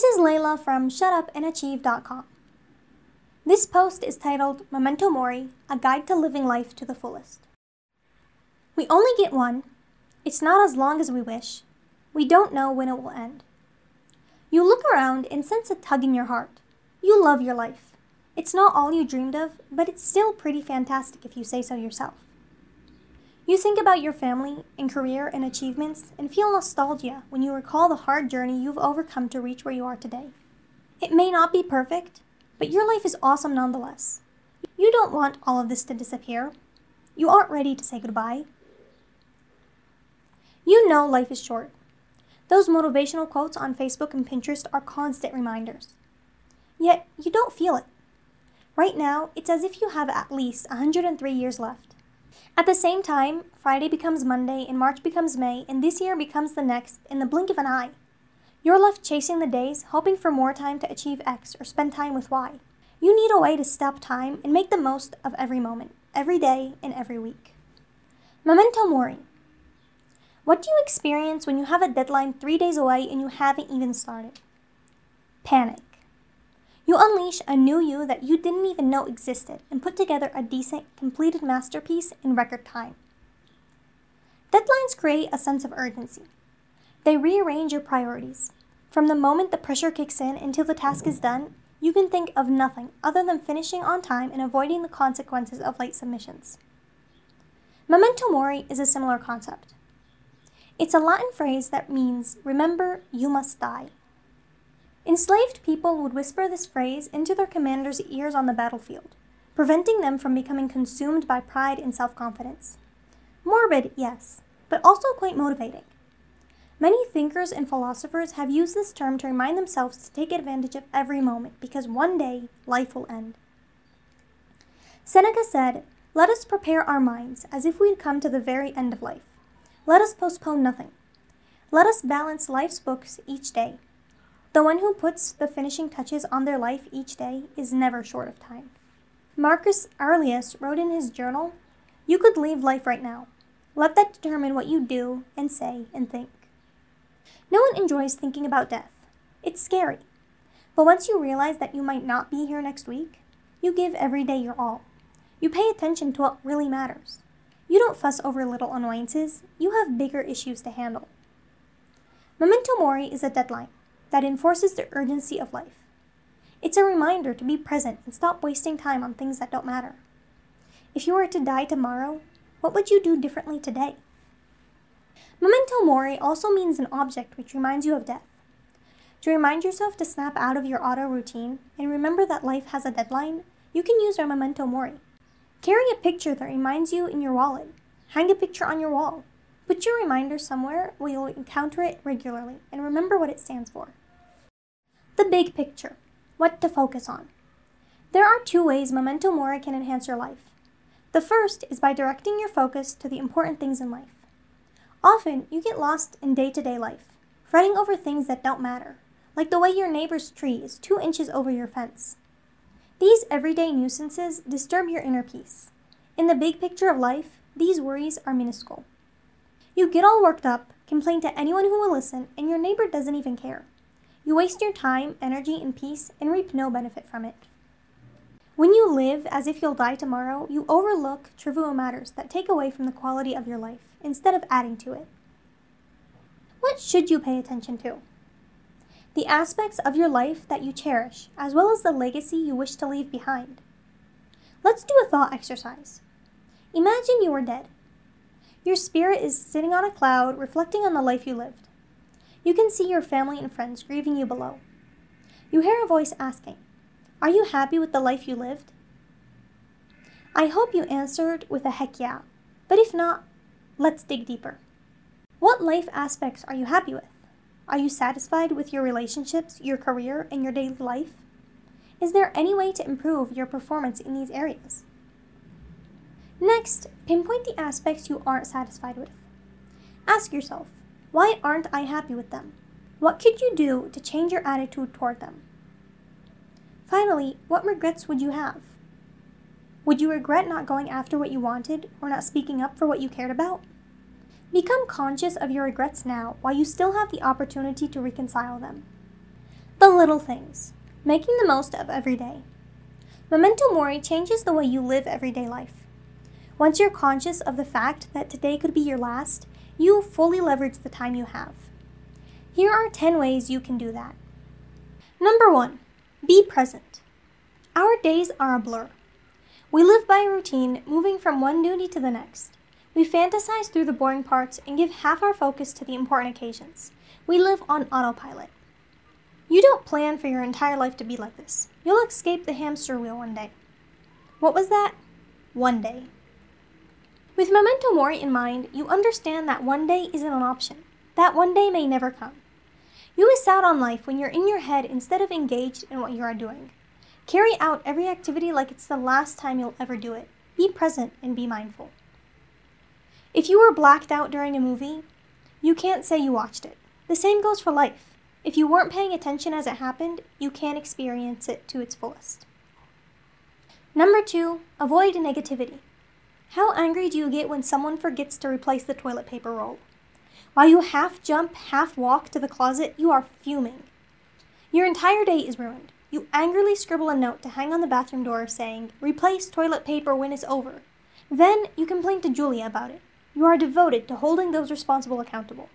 This is Layla from shutupandachieve.com. This post is titled Memento Mori, A Guide to Living Life to the Fullest. We only get one. It's not as long as we wish. We don't know when it will end. You look around and sense a tug in your heart. You love your life. It's not all you dreamed of, but it's still pretty fantastic if you say so yourself. You think about your family and career and achievements and feel nostalgia when you recall the hard journey you've overcome to reach where you are today. It may not be perfect, but your life is awesome nonetheless. You don't want all of this to disappear. You aren't ready to say goodbye. You know life is short. Those motivational quotes on Facebook and Pinterest are constant reminders. Yet, you don't feel it. Right now, it's as if you have at least 103 years left. At the same time, Friday becomes Monday, and March becomes May, and this year becomes the next in the blink of an eye. You're left chasing the days, hoping for more time to achieve X or spend time with Y. You need a way to stop time and make the most of every moment, every day, and every week. Memento Mori. What do you experience when you have a deadline 3 days away and you haven't even started? Panic. You unleash a new you that you didn't even know existed and put together a decent, completed masterpiece in record time. Deadlines create a sense of urgency. They rearrange your priorities. From the moment the pressure kicks in until the task is done, you can think of nothing other than finishing on time and avoiding the consequences of late submissions. Memento Mori is a similar concept. It's a Latin phrase that means, remember, you must die. Enslaved people would whisper this phrase into their commander's ears on the battlefield, preventing them from becoming consumed by pride and self-confidence. Morbid, yes, but also quite motivating. Many thinkers and philosophers have used this term to remind themselves to take advantage of every moment, because one day, life will end. Seneca said, "Let us prepare our minds as if we had come to the very end of life. Let us postpone nothing. Let us balance life's books each day. The one who puts the finishing touches on their life each day is never short of time." Marcus Aurelius wrote in his journal, "You could leave life right now. Let that determine what you do and say and think." No one enjoys thinking about death. It's scary. But once you realize that you might not be here next week, you give every day your all. You pay attention to what really matters. You don't fuss over little annoyances. You have bigger issues to handle. Memento Mori is a deadline that enforces the urgency of life. It's a reminder to be present and stop wasting time on things that don't matter. If you were to die tomorrow, what would you do differently today? Memento Mori also means an object which reminds you of death. To remind yourself to snap out of your auto routine and remember that life has a deadline, you can use our Memento Mori. Carry a picture that reminds you in your wallet. Hang a picture on your wall. Put your reminder somewhere where you'll encounter it regularly and remember what it stands for. The big picture. What to focus on. There are two ways Memento Mori can enhance your life. The first is by directing your focus to the important things in life. Often, you get lost in day-to-day life, fretting over things that don't matter, like the way your neighbor's tree is 2 inches over your fence. These everyday nuisances disturb your inner peace. In the big picture of life, these worries are minuscule. You get all worked up, complain to anyone who will listen, and your neighbor doesn't even care. You waste your time, energy, and peace, and reap no benefit from it. When you live as if you'll die tomorrow, you overlook trivial matters that take away from the quality of your life, instead of adding to it. What should you pay attention to? The aspects of your life that you cherish, as well as the legacy you wish to leave behind. Let's do a thought exercise. Imagine you were dead. Your spirit is sitting on a cloud, reflecting on the life you lived. You can see your family and friends grieving you below. You hear a voice asking, "Are you happy with the life you lived?" I hope you answered with a heck yeah, but if not, let's dig deeper. What life aspects are you happy with? Are you satisfied with your relationships, your career, and your daily life? Is there any way to improve your performance in these areas? Next, pinpoint the aspects you aren't satisfied with. Ask yourself, why aren't I happy with them? What could you do to change your attitude toward them? Finally, what regrets would you have? Would you regret not going after what you wanted or not speaking up for what you cared about? Become conscious of your regrets now while you still have the opportunity to reconcile them. The little things, making the most of every day. Memento Mori changes the way you live everyday life. Once you're conscious of the fact that today could be your last, you fully leverage the time you have. Here are 10 ways you can do that. Number 1, be present. Our days are a blur. We live by routine, moving from one duty to the next. We fantasize through the boring parts and give half our focus to the important occasions. We live on autopilot. You don't plan for your entire life to be like this. You'll escape the hamster wheel one day. What was that? One day. With Memento Mori in mind, you understand that one day isn't an option. That one day may never come. You miss out on life when you're in your head instead of engaged in what you are doing. Carry out every activity like it's the last time you'll ever do it. Be present and be mindful. If you were blacked out during a movie, you can't say you watched it. The same goes for life. If you weren't paying attention as it happened, you can't experience it to its fullest. Number 2, avoid negativity. How angry do you get when someone forgets to replace the toilet paper roll? While you half jump, half walk to the closet, you are fuming. Your entire day is ruined. You angrily scribble a note to hang on the bathroom door saying, "Replace toilet paper when it's over." Then you complain to Julia about it. You are devoted to holding those responsible accountable.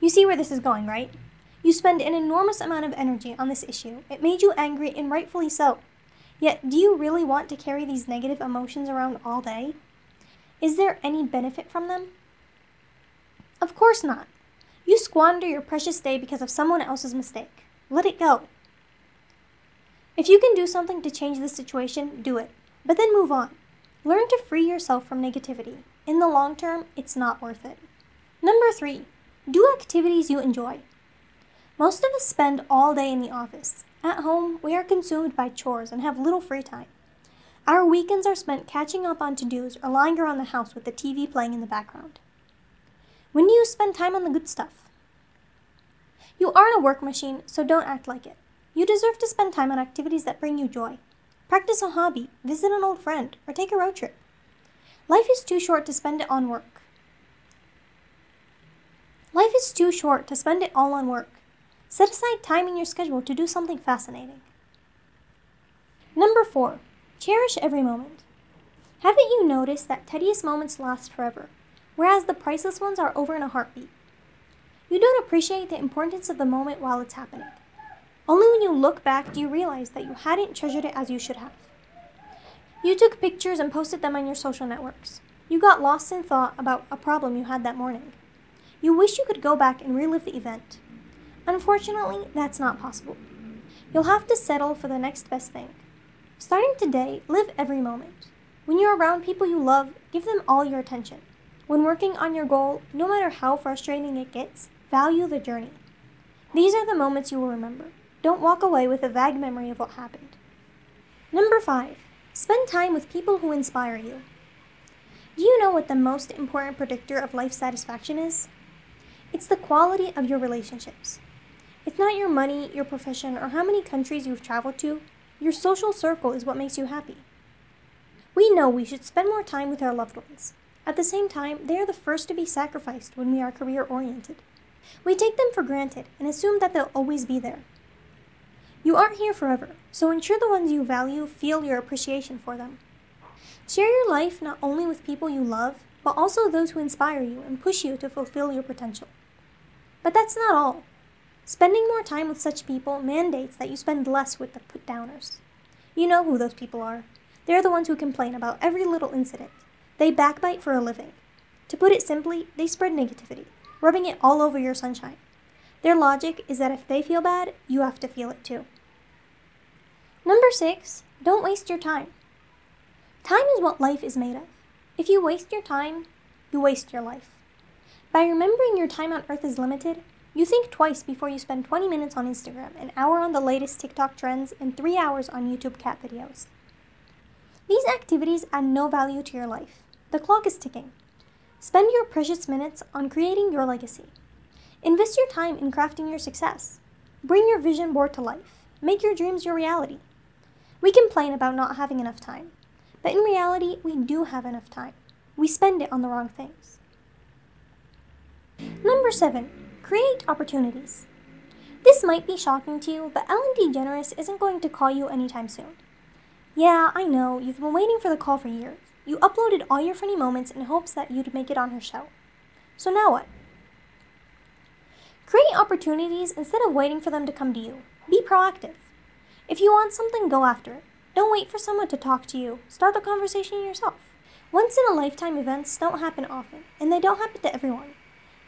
You see where this is going, right? You spend an enormous amount of energy on this issue. It made you angry, and rightfully so. Yet, do you really want to carry these negative emotions around all day? Is there any benefit from them? Of course not. You squander your precious day because of someone else's mistake. Let it go. If you can do something to change this situation, do it. But then move on. Learn to free yourself from negativity. In the long term, it's not worth it. Number 3. Do activities you enjoy. Most of us spend all day in the office. At home, we are consumed by chores and have little free time. Our weekends are spent catching up on to-dos or lying around the house with the TV playing in the background. When do you spend time on the good stuff? You aren't a work machine, so don't act like it. You deserve to spend time on activities that bring you joy. Practice a hobby, visit an old friend, or take a road trip. Life is too short to spend it on work. Life is too short to spend it all on work. Set aside time in your schedule to do something fascinating. Number 4, cherish every moment. Haven't you noticed that tedious moments last forever, whereas the priceless ones are over in a heartbeat? You don't appreciate the importance of the moment while it's happening. Only when you look back do you realize that you hadn't treasured it as you should have. You took pictures and posted them on your social networks. You got lost in thought about a problem you had that morning. You wish you could go back and relive the event. Unfortunately, that's not possible. You'll have to settle for the next best thing. Starting today, live every moment. When you're around people you love, give them all your attention. When working on your goal, no matter how frustrating it gets, value the journey. These are the moments you will remember. Don't walk away with a vague memory of what happened. Number 5, spend time with people who inspire you. Do you know what the most important predictor of life satisfaction is? It's the quality of your relationships. It's not your money, your profession, or how many countries you've traveled to. Your social circle is what makes you happy. We know we should spend more time with our loved ones. At the same time, they are the first to be sacrificed when we are career-oriented. We take them for granted and assume that they'll always be there. You aren't here forever, so ensure the ones you value feel your appreciation for them. Share your life not only with people you love, but also those who inspire you and push you to fulfill your potential. But that's not all. Spending more time with such people mandates that you spend less with the put-downers. You know who those people are. They're the ones who complain about every little incident. They backbite for a living. To put it simply, they spread negativity, rubbing it all over your sunshine. Their logic is that if they feel bad, you have to feel it too. Number 6, don't waste your time. Time is what life is made of. If you waste your time, you waste your life. By remembering your time on Earth is limited, you think twice before you spend 20 minutes on Instagram, an hour on the latest TikTok trends, and 3 hours on YouTube cat videos. These activities add no value to your life. The clock is ticking. Spend your precious minutes on creating your legacy. Invest your time in crafting your success. Bring your vision board to life. Make your dreams your reality. We complain about not having enough time. But in reality, we do have enough time. We spend it on the wrong things. Number 7, create opportunities. This might be shocking to you, but Ellen DeGeneres isn't going to call you anytime soon. Yeah, I know, you've been waiting for the call for years. You uploaded all your funny moments in hopes that you'd make it on her show. So now what? Create opportunities instead of waiting for them to come to you. Be proactive. If you want something, go after it. Don't wait for someone to talk to you. Start the conversation yourself. Once-in-a-lifetime events don't happen often, and they don't happen to everyone.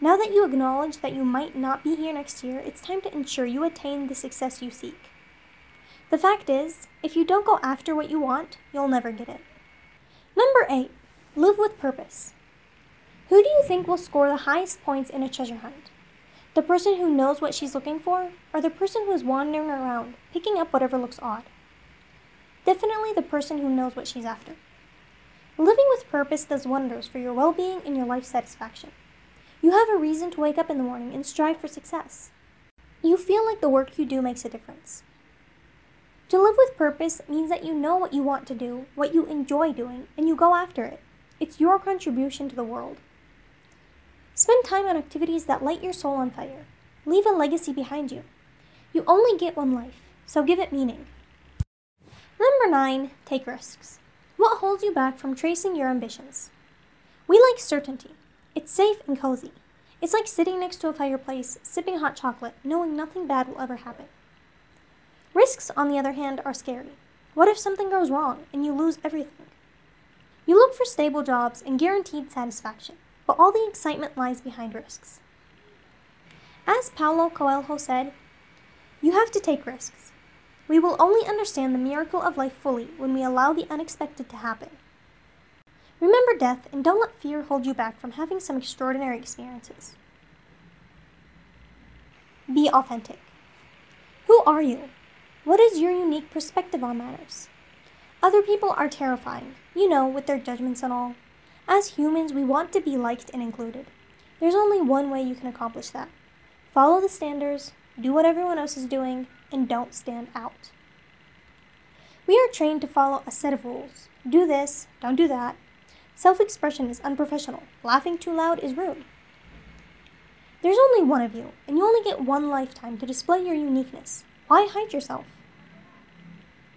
Now that you acknowledge that you might not be here next year, it's time to ensure you attain the success you seek. The fact is, if you don't go after what you want, you'll never get it. Number 8, live with purpose. Who do you think will score the highest points in a treasure hunt? The person who knows what she's looking for, or the person who's wandering around, picking up whatever looks odd? Definitely the person who knows what she's after. Living with purpose does wonders for your well-being and your life satisfaction. You have a reason to wake up in the morning and strive for success. You feel like the work you do makes a difference. To live with purpose means that you know what you want to do, what you enjoy doing, and you go after it. It's your contribution to the world. Spend time on activities that light your soul on fire. Leave a legacy behind you. You only get one life, so give it meaning. Number 9, take risks. What holds you back from tracing your ambitions? We like certainty. It's safe and cozy. It's like sitting next to a fireplace, sipping hot chocolate, knowing nothing bad will ever happen. Risks, on the other hand, are scary. What if something goes wrong and you lose everything? You look for stable jobs and guaranteed satisfaction, but all the excitement lies behind risks. As Paulo Coelho said, "You have to take risks. We will only understand the miracle of life fully when we allow the unexpected to happen." Remember death, and don't let fear hold you back from having some extraordinary experiences. Be authentic. Who are you? What is your unique perspective on matters? Other people are terrifying, with their judgments and all. As humans, we want to be liked and included. There's only one way you can accomplish that. Follow the standards, do what everyone else is doing, and don't stand out. We are trained to follow a set of rules. Do this, don't do that. Self-expression is unprofessional. Laughing too loud is rude. There's only one of you, and you only get one lifetime to display your uniqueness. Why hide yourself?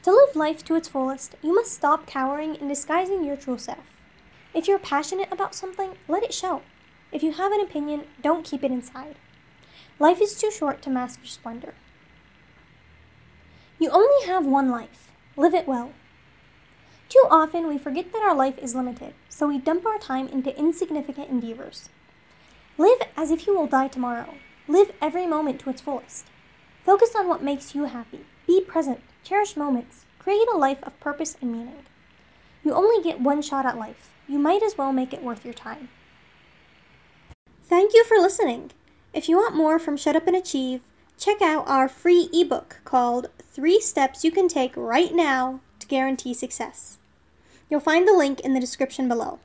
To live life to its fullest, you must stop cowering and disguising your true self. If you're passionate about something, let it show. If you have an opinion, don't keep it inside. Life is too short to mask your splendor. You only have one life. Live it well. Too often, we forget that our life is limited, so we dump our time into insignificant endeavors. Live as if you will die tomorrow. Live every moment to its fullest. Focus on what makes you happy. Be present. Cherish moments. Create a life of purpose and meaning. You only get one shot at life. You might as well make it worth your time. Thank you for listening. If you want more from Shut Up and Achieve, check out our free ebook called 3 Steps You Can Take Right Now to Guarantee Success. You'll find the link in the description below.